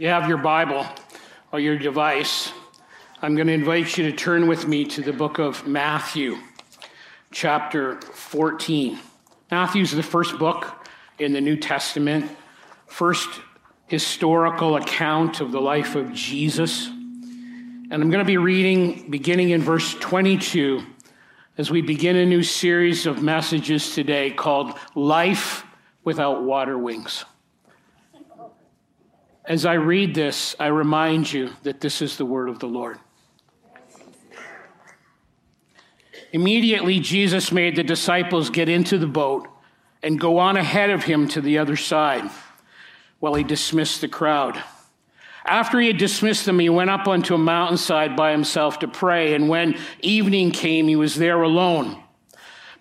You have your Bible or your device. I'm going to invite you to turn with me to the book of Matthew, chapter 14. Matthew's the first book in the New Testament, first historical account of the life of Jesus. And I'm going to be reading beginning in verse 22 as we begin a new series of messages today called Life Without Water Wings. As I read this, I remind you that this is the word of the Lord. Immediately, Jesus made the disciples get into the boat and go on ahead of him to the other side while he dismissed the crowd. After he had dismissed them, he went up onto a mountainside by himself to pray, and when evening came, he was there alone.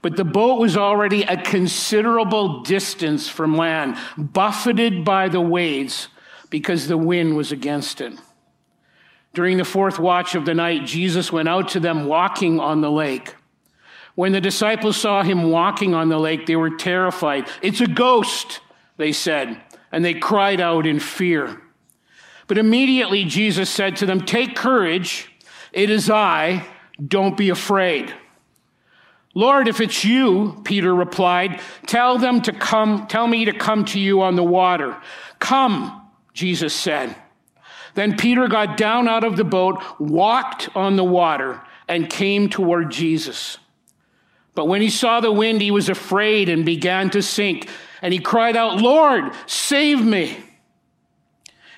But the boat was already a considerable distance from land, buffeted by the waves because the wind was against it. During the fourth watch of the night, Jesus went out to them walking on the lake. When the disciples saw him walking on the lake, they were terrified. "It's a ghost," they said, and they cried out in fear. But immediately Jesus said to them, "Take courage, it is I, don't be afraid." "Lord, if it's you," Peter replied, tell me to come to you on the water." "Come," Jesus said. Then Peter got down out of the boat, walked on the water, and came toward Jesus. But when he saw the wind, he was afraid and began to sink, and he cried out, "Lord, save me."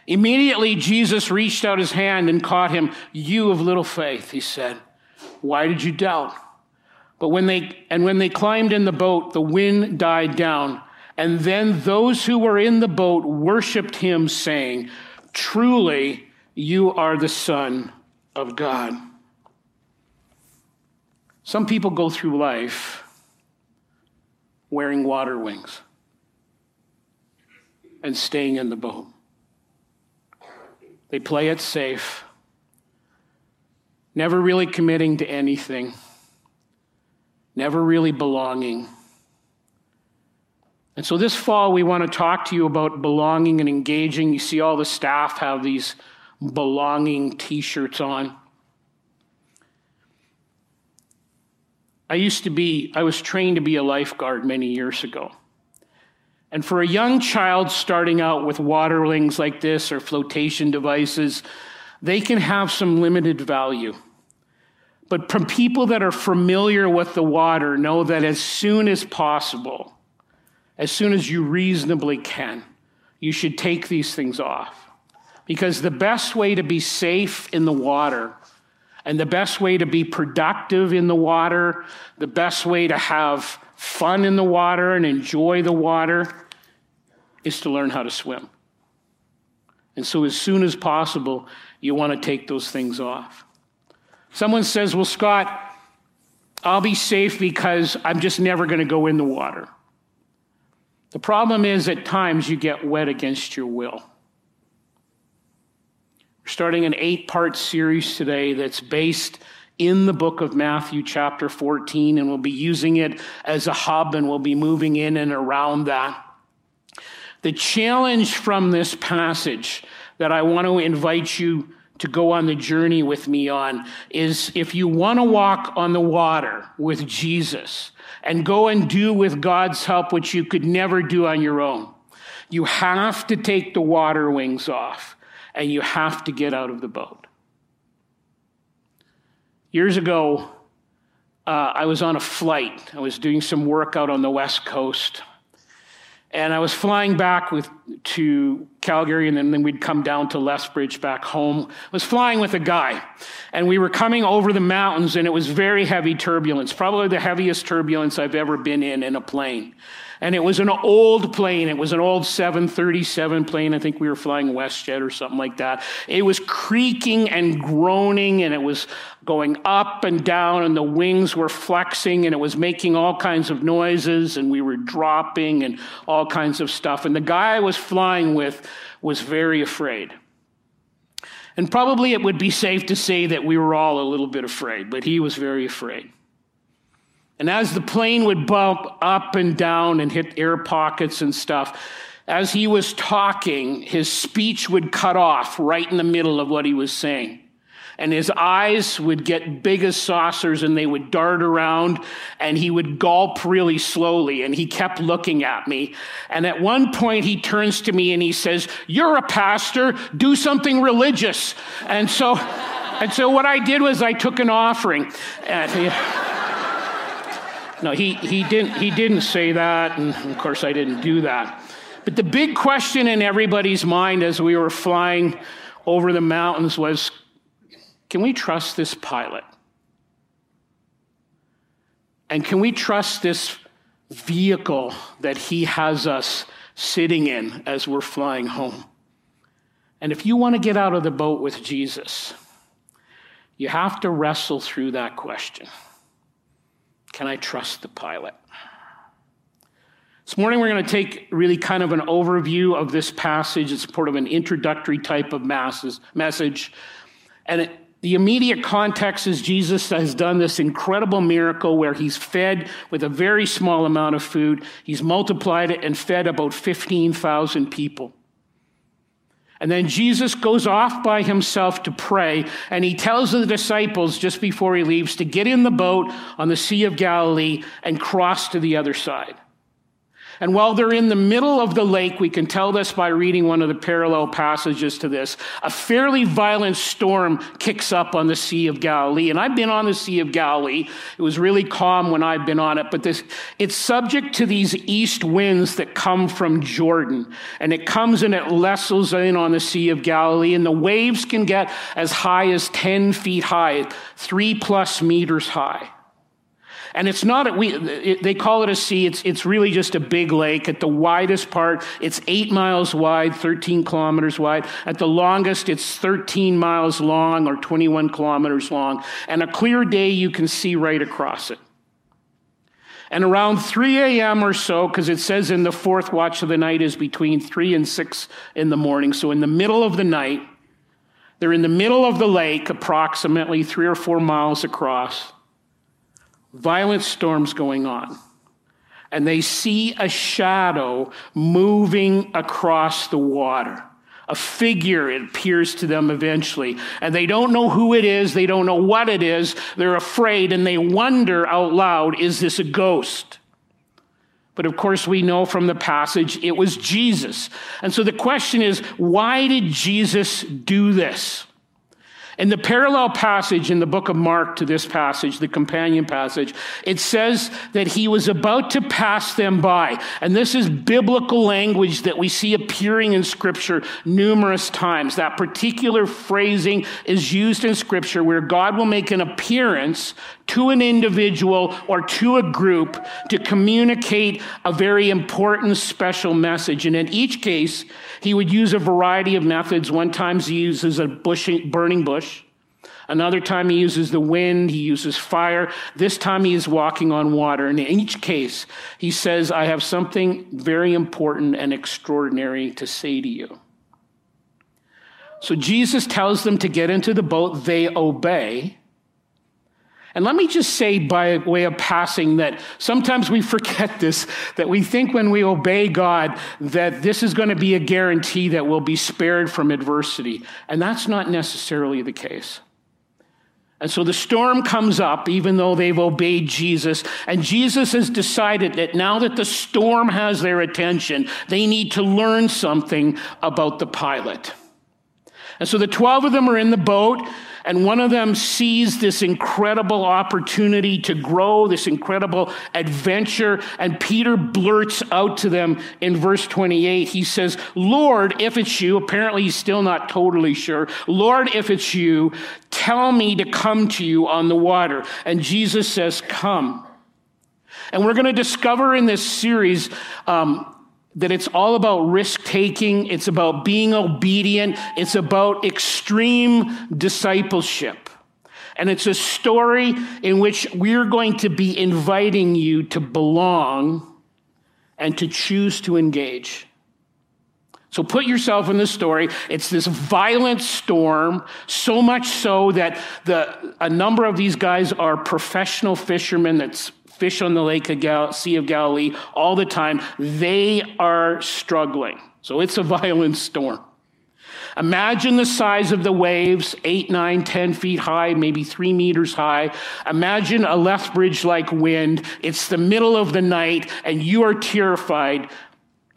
Immediately Jesus reached out his hand and caught him. "You of little faith," he said, "why did you doubt?" But when they climbed in the boat, the wind died down. And then those who were in the boat worshiped him, saying, "Truly, you are the Son of God." Some people go through life wearing water wings and staying in the boat. They play it safe, never really committing to anything, never really belonging. And so this fall, we want to talk to you about belonging and engaging. You see all the staff have these belonging t-shirts on. I was trained to be a lifeguard many years ago. And for a young child starting out with water wings like this or flotation devices, they can have some limited value. But from people that are familiar with the water know that as soon as possible, as soon as you reasonably can, you should take these things off. Because the best way to be safe in the water and the best way to be productive in the water, the best way to have fun in the water and enjoy the water is to learn how to swim. And so as soon as possible, you want to take those things off. Someone says, "Well, Scott, I'll be safe because I'm just never going to go in the water." The problem is at times you get wet against your will. We're starting an 8-part series today that's based in the book of Matthew chapter 14, and we'll be using it as a hub, and we'll be moving in and around that. The challenge from this passage that I want to invite you to go on the journey with me on is if you want to walk on the water with Jesus and go and do with God's help what you could never do on your own, you have to take the water wings off and you have to get out of the boat. Years ago, I was on a flight. I was doing some work out on the West Coast. And I was flying back to Calgary, and then we'd come down to Lethbridge back home. I was flying with a guy, and we were coming over the mountains, and it was very heavy turbulence, probably the heaviest turbulence I've ever been in a plane. And it was an old plane. It was an old 737 plane. I think we were flying WestJet or something like that. It was creaking and groaning, and it was going up and down, and the wings were flexing, and it was making all kinds of noises, and we were dropping and all kinds of stuff. And the guy I was flying with was very afraid. And probably it would be safe to say that we were all a little bit afraid, but he was very afraid. And as the plane would bump up and down and hit air pockets and stuff, as he was talking, his speech would cut off right in the middle of what he was saying. And his eyes would get big as saucers and they would dart around and he would gulp really slowly and he kept looking at me. And at one point he turns to me and he says, "You're a pastor, do something religious." And so, what I did was I took an offering. No, he didn't say that. And of course I didn't do that. But the big question in everybody's mind as we were flying over the mountains was, can we trust this pilot? And can we trust this vehicle that he has us sitting in as we're flying home? And if you want to get out of the boat with Jesus, you have to wrestle through that question. Can I trust the pilot? This morning, we're going to take really kind of an overview of this passage. It's sort of an introductory type of message. And the immediate context is Jesus has done this incredible miracle where he's fed with a very small amount of food. He's multiplied it and fed about 15,000 people. And then Jesus goes off by himself to pray, and he tells the disciples just before he leaves to get in the boat on the Sea of Galilee and cross to the other side. And while they're in the middle of the lake, we can tell this by reading one of the parallel passages to this, a fairly violent storm kicks up on the Sea of Galilee. And I've been on the Sea of Galilee. It was really calm when I've been on it, but it's subject to these east winds that come from Jordan. And it comes and it lessens in on the Sea of Galilee, and the waves can get as high as 10 feet high, 3+ meters high. And it's not, they call it a sea, it's really just a big lake. At the widest part, it's 8 miles wide, 13 kilometers wide. At the longest, it's 13 miles long or 21 kilometers long. And a clear day, you can see right across it. And around 3 a.m. or so, because it says in the fourth watch of the night is between 3 and 6 in the morning. So in the middle of the night, they're in the middle of the lake, approximately 3 or 4 miles across. Violent storms going on. And they see a shadow moving across the water. A figure, it appears to them eventually. And they don't know who it is. They don't know what it is. They're afraid and they wonder out loud, is this a ghost? But of course, we know from the passage, it was Jesus. And so the question is, why did Jesus do this? In the parallel passage in the book of Mark to this passage, the companion passage, it says that he was about to pass them by. And this is biblical language that we see appearing in Scripture numerous times. That particular phrasing is used in Scripture where God will make an appearance to an individual or to a group to communicate a very important special message. And in each case, he would use a variety of methods. One time he uses a burning bush. Another time he uses the wind, he uses fire. This time he is walking on water. And in each case, he says, I have something very important and extraordinary to say to you. So Jesus tells them to get into the boat. They obey. And let me just say by way of passing that sometimes we forget this, that we think when we obey God that this is going to be a guarantee that we'll be spared from adversity. And that's not necessarily the case. And so the storm comes up, even though they've obeyed Jesus. And Jesus has decided that now that the storm has their attention, they need to learn something about the pilot. And so the 12 of them are in the boat. And one of them sees this incredible opportunity to grow, this incredible adventure. And Peter blurts out to them in verse 28, he says, Lord, if it's you, apparently he's still not totally sure. Lord, if it's you, tell me to come to you on the water. And Jesus says, come. And we're going to discover in this series, that it's all about risk-taking, it's about being obedient, it's about extreme discipleship. And it's a story in which we're going to be inviting you to belong and to choose to engage. So put yourself in the story. It's this violent storm, so much so that a number of these guys are professional fishermen that's fish on the lake of Sea of Galilee all the time. They are struggling. So it's a violent storm. Imagine the size of the waves, 8, 9, 10 feet high, maybe 3 meters high. Imagine a Lethbridge-like wind. It's the middle of the night, and you are terrified.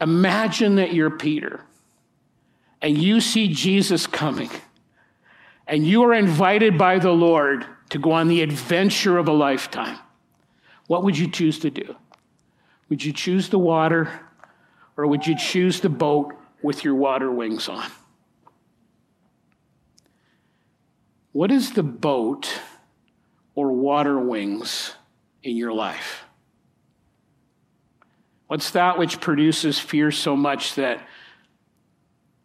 Imagine that you're Peter, and you see Jesus coming, and you are invited by the Lord to go on the adventure of a lifetime. What would you choose to do? Would you choose the water, or would you choose the boat with your water wings on? What is the boat or water wings in your life? What's that which produces fear so much that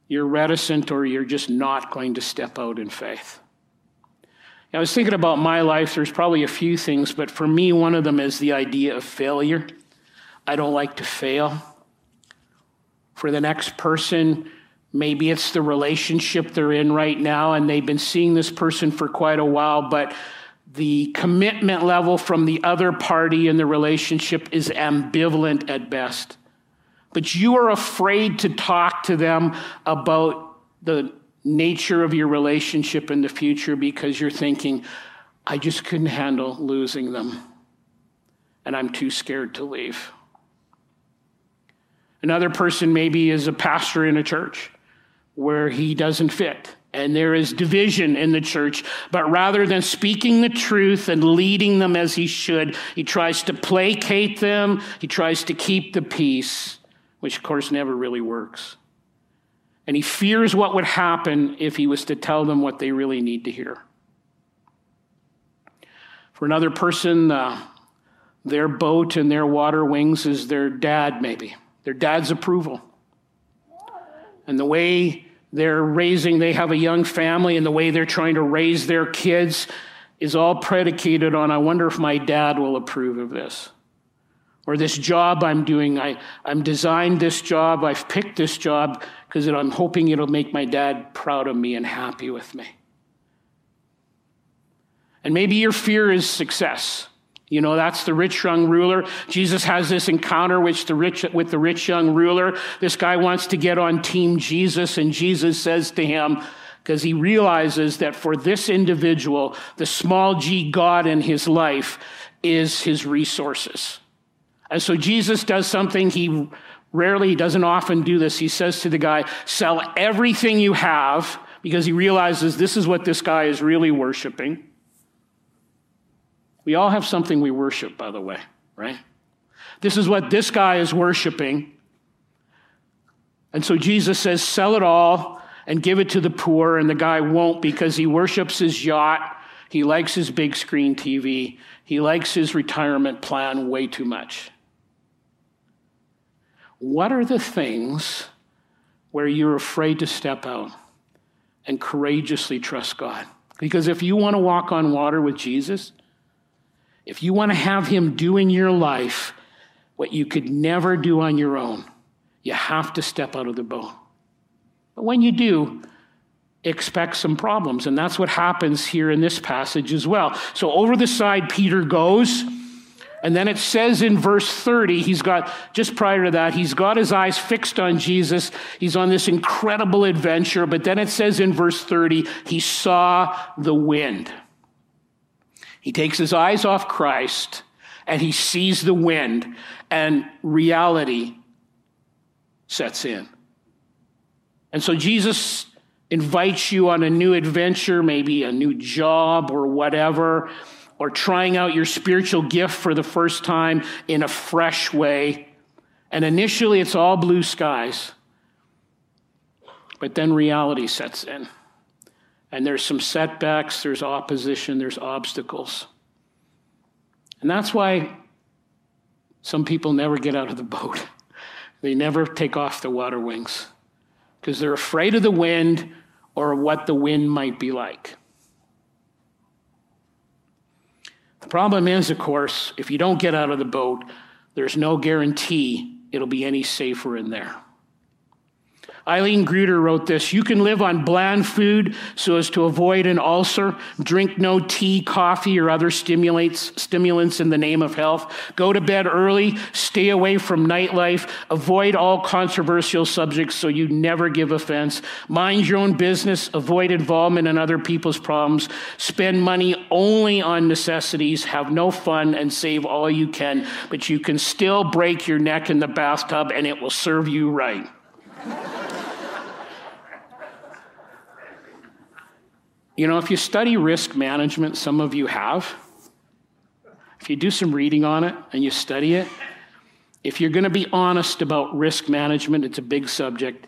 you're reticent or you're just not going to step out in faith? I was thinking about my life. There's probably a few things, but for me, one of them is the idea of failure. I don't like to fail. For the next person, maybe it's the relationship they're in right now, and they've been seeing this person for quite a while, but the commitment level from the other party in the relationship is ambivalent at best. But you are afraid to talk to them about the nature of your relationship in the future because you're thinking, I just couldn't handle losing them, and I'm too scared to leave. Another person maybe is a pastor in a church where he doesn't fit, and there is division in the church, but rather than speaking the truth and leading them as he should, he tries to placate them, he tries to keep the peace, which of course never really works. And he fears what would happen if he was to tell them what they really need to hear. For another person, their boat and their water wings is their dad maybe, their dad's approval. And the way they have a young family, and the way they're trying to raise their kids is all predicated on, I wonder if my dad will approve of this. Or this job I'm doing, I'm designed this job, I've picked this job because I'm hoping it'll make my dad proud of me and happy with me. And maybe your fear is success. You know, that's the rich young ruler. Jesus has this encounter with the rich young ruler. This guy wants to get on team Jesus, and Jesus says to him, because he realizes that for this individual, the small g God in his life is his resources. And so Jesus does something he doesn't often do this. He says to the guy, sell everything you have, because he realizes this is what this guy is really worshiping. We all have something we worship, by the way, right? This is what this guy is worshiping. And so Jesus says, sell it all and give it to the poor. And the guy won't, because he worships his yacht. He likes his big screen TV. He likes his retirement plan way too much. What are the things where you're afraid to step out and courageously trust God? Because if you want to walk on water with Jesus, if you want to have him do in your life what you could never do on your own, you have to step out of the boat. But when you do, expect some problems. And that's what happens here in this passage as well. So over the side, Peter goes. And then it says in verse 30, he's got his eyes fixed on Jesus. He's on this incredible adventure. But then it says in verse 30, he saw the wind. He takes his eyes off Christ, and he sees the wind, and reality sets in. And so Jesus invites you on a new adventure, maybe a new job or whatever, or trying out your spiritual gift for the first time in a fresh way. And initially, it's all blue skies, but then reality sets in. And there's some setbacks, there's opposition, there's obstacles. And that's why some people never get out of the boat. They never take off the water wings, because they're afraid of the wind or what the wind might be like. The problem is, of course, if you don't get out of the boat, there's no guarantee it'll be any safer in there. Eileen Gruder wrote this: "You can live on bland food so as to avoid an ulcer. Drink no tea, coffee, or other stimulants in the name of health. Go to bed early. Stay away from nightlife. Avoid all controversial subjects so you never give offense. Mind your own business. Avoid involvement in other people's problems. Spend money only on necessities. Have no fun and save all you can. But you can still break your neck in the bathtub and it will serve you right." You know, if you study risk management, some of you have, if you do some reading on it and you study it, if you're going to be honest about risk management, it's a big subject.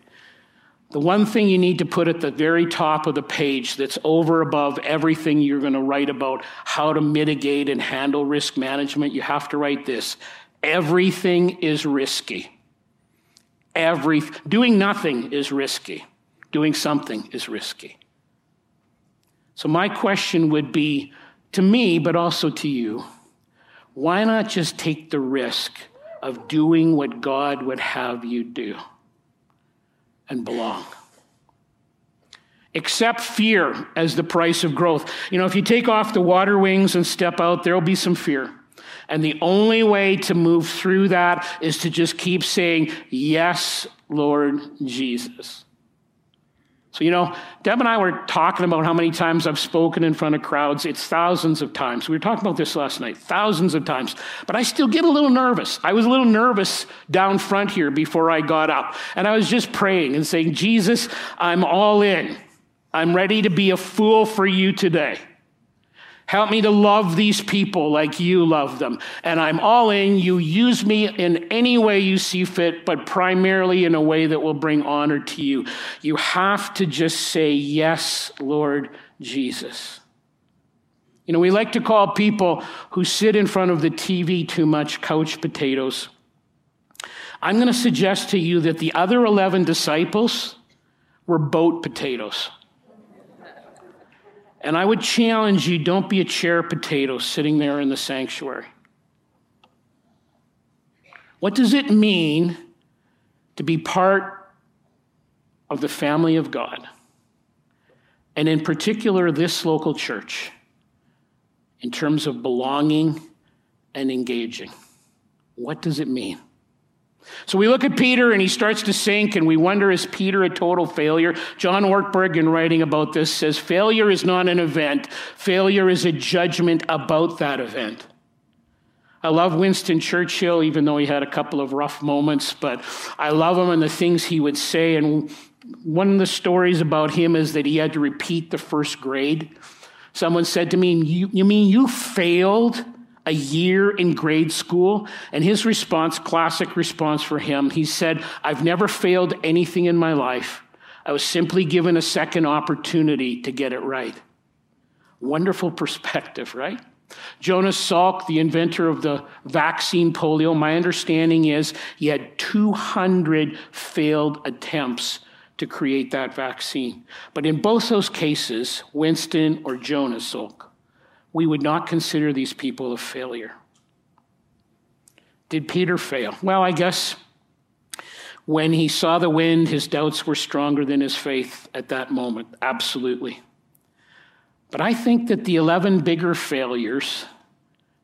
The one thing you need to put at the very top of the page that's over above everything you're going to write about how to mitigate and handle risk management, you have to write this: everything is risky. Doing nothing is risky. Doing something is risky. So my question would be to me, but also to you, why not just take the risk of doing what God would have you do and belong? Accept fear as the price of growth. You know, if you take off the water wings and step out, there'll be some fear. And the only way to move through that is to just keep saying, "Yes, Lord Jesus." So, you know, Deb and I were talking about how many times I've spoken in front of crowds. It's thousands of times. We were talking about this last night, thousands of times. But I still get a little nervous. I was a little nervous down front here before I got up. And I was just praying and saying, "Jesus, I'm all in. I'm ready to be a fool for you today. Help me to love these people like you love them. And I'm all in. You use me in any way you see fit, but primarily in a way that will bring honor to you." You have to just say, "Yes, Lord Jesus." You know, we like to call people who sit in front of the TV too much couch potatoes. I'm going to suggest to you that the other 11 disciples were boat potatoes. And I would challenge you, don't be a chair potato sitting there in the sanctuary. What does it mean to be part of the family of God? And in particular, this local church, in terms of belonging and engaging. What does it mean? So we look at Peter and he starts to sink and we wonder, is Peter a total failure? John Ortberg, in writing about this, says, "Failure is not an event. Failure is a judgment about that event." I love Winston Churchill, even though he had a couple of rough moments, but I love him and the things he would say. And one of the stories about him is that he had to repeat the first grade. Someone said to me, you mean you failed a year in grade school? And his response, classic response for him, he said, "I've never failed anything in my life. I was simply given a second opportunity to get it right." Wonderful perspective, right? Jonas Salk, the inventor of the vaccine polio, my understanding is he had 200 failed attempts to create that vaccine. But in both those cases, Winston or Jonas Salk, we would not consider these people a failure. Did Peter fail? Well, I guess when he saw the wind, his doubts were stronger than his faith at that moment, absolutely. But I think that the 11 bigger failures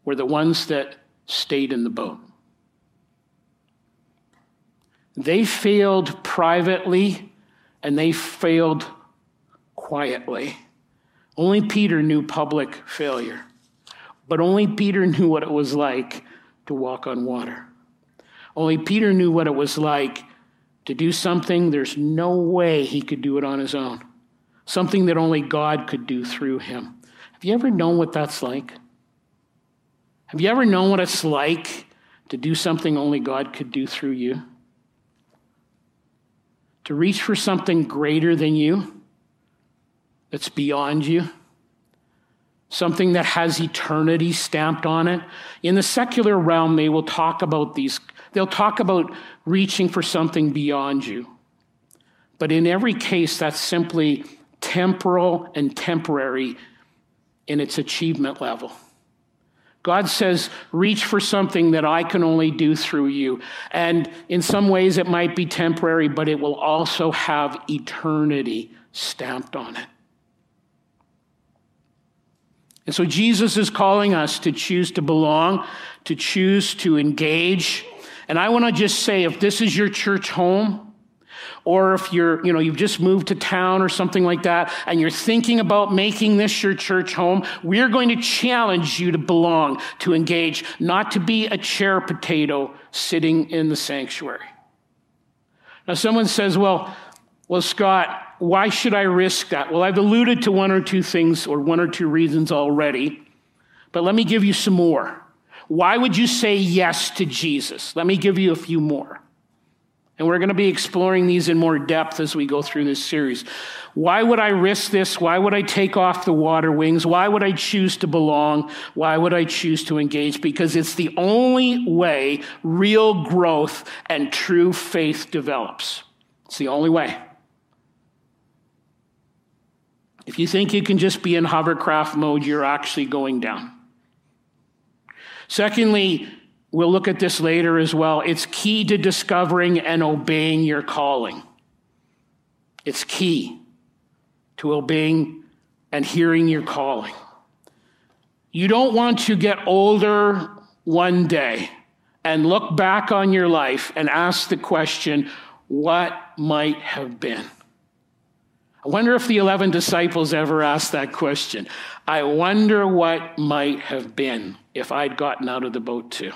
were the ones that stayed in the boat. They failed privately and they failed quietly. Only Peter knew public failure, but only Peter knew what it was like to walk on water. Only Peter knew what it was like to do something there's no way he could do it on his own, something that only God could do through him. Have you ever known what that's like? Have you ever known what it's like to do something only God could do through you? To reach for something greater than you, that's beyond you, something that has eternity stamped on it. In the secular realm, they will talk about these. They'll talk about reaching for something beyond you. But in every case, that's simply temporal and temporary in its achievement level. God says, reach for something that I can only do through you. And in some ways it might be temporary, but it will also have eternity stamped on it. And so Jesus is calling us to choose to belong, to choose to engage. And I want to just say, if this is your church home, or if you're, you've just moved to town or something like that, and you're thinking about making this your church home, we're going to challenge you to belong, to engage, not to be a chair potato sitting in the sanctuary. Now, someone says, well, Scott, why should I risk that? Well, I've alluded to one or two things or one or two reasons already, but let me give you some more. Why would you say yes to Jesus? Let me give you a few more. And we're going to be exploring these in more depth as we go through this series. Why would I risk this? Why would I take off the water wings? Why would I choose to belong? Why would I choose to engage? Because it's the only way real growth and true faith develops. It's the only way. If you think you can just be in hovercraft mode, you're actually going down. Secondly, we'll look at this later as well. It's key to discovering and obeying your calling. It's key to obeying and hearing your calling. You don't want to get older one day and look back on your life and ask the question, what might have been? I wonder if the 11 disciples ever asked that question. I wonder what might have been if I'd gotten out of the boat too.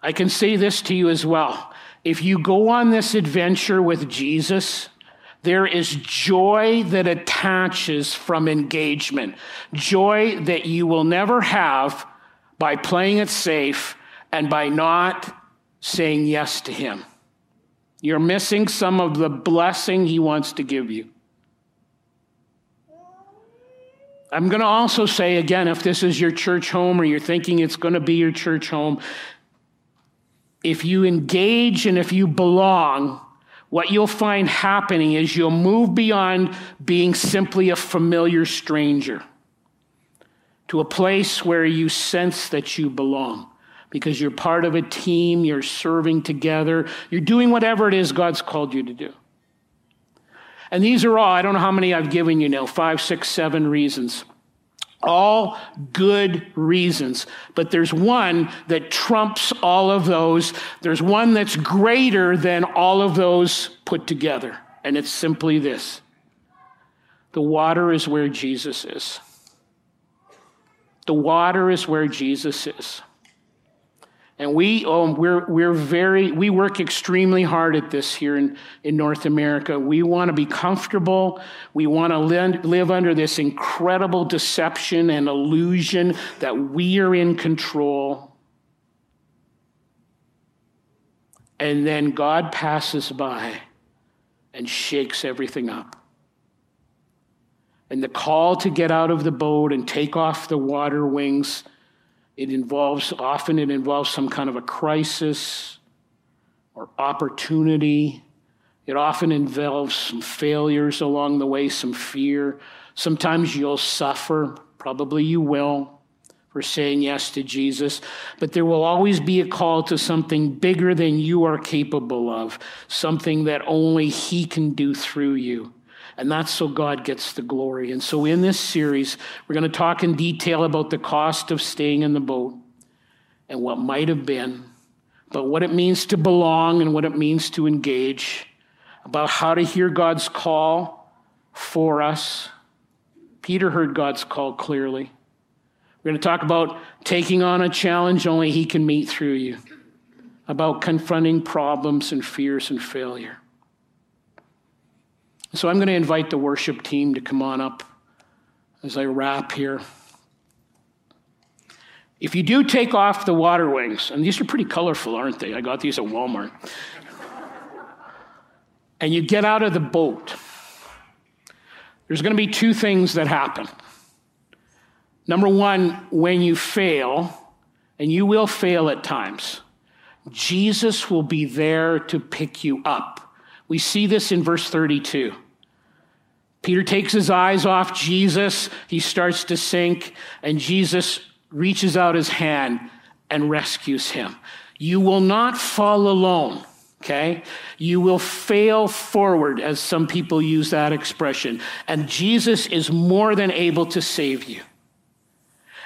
I can say this to you as well. If you go on this adventure with Jesus, there is joy that attaches from engagement, joy that you will never have by playing it safe and by not saying yes to him. You're missing some of the blessing he wants to give you. I'm going to also say again, if this is your church home or you're thinking it's going to be your church home, if you engage and if you belong, what you'll find happening is you'll move beyond being simply a familiar stranger to a place where you sense that you belong because you're part of a team, you're serving together, you're doing whatever it is God's called you to do. And these are all, I don't know how many I've given you now, 5, 6, 7 reasons. All good reasons, but there's one that trumps all of those. There's one that's greater than all of those put together, and it's simply this. The water is where Jesus is. The water is where Jesus is. And we work extremely hard at this here in North America. We want to be comfortable. We want to live under this incredible deception and illusion that we are in control. And then God passes by and shakes everything up. And the call to get out of the boat and take off the water wings, it involves some kind of a crisis or opportunity. It often involves some failures along the way, some fear. Sometimes you'll suffer, probably you will, for saying yes to Jesus. But there will always be a call to something bigger than you are capable of, something that only he can do through you. And that's so God gets the glory. And so in this series, we're going to talk in detail about the cost of staying in the boat and what might have been, about what it means to belong and what it means to engage, about how to hear God's call for us. Peter heard God's call clearly. We're going to talk about taking on a challenge only he can meet through you, about confronting problems and fears and failure. So I'm going to invite the worship team to come on up as I wrap here. If you do take off the water wings, and these are pretty colorful, aren't they? I got these at Walmart. And you get out of the boat, there's going to be two things that happen. Number one, when you fail, and you will fail at times, Jesus will be there to pick you up. We see this in verse 32. Peter takes his eyes off Jesus. He starts to sink, and Jesus reaches out his hand and rescues him. You will not fall alone, okay? You will fail forward, as some people use that expression. And Jesus is more than able to save you.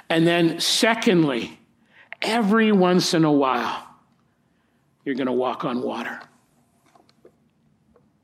And then secondly, every once in a while, you're going to walk on water.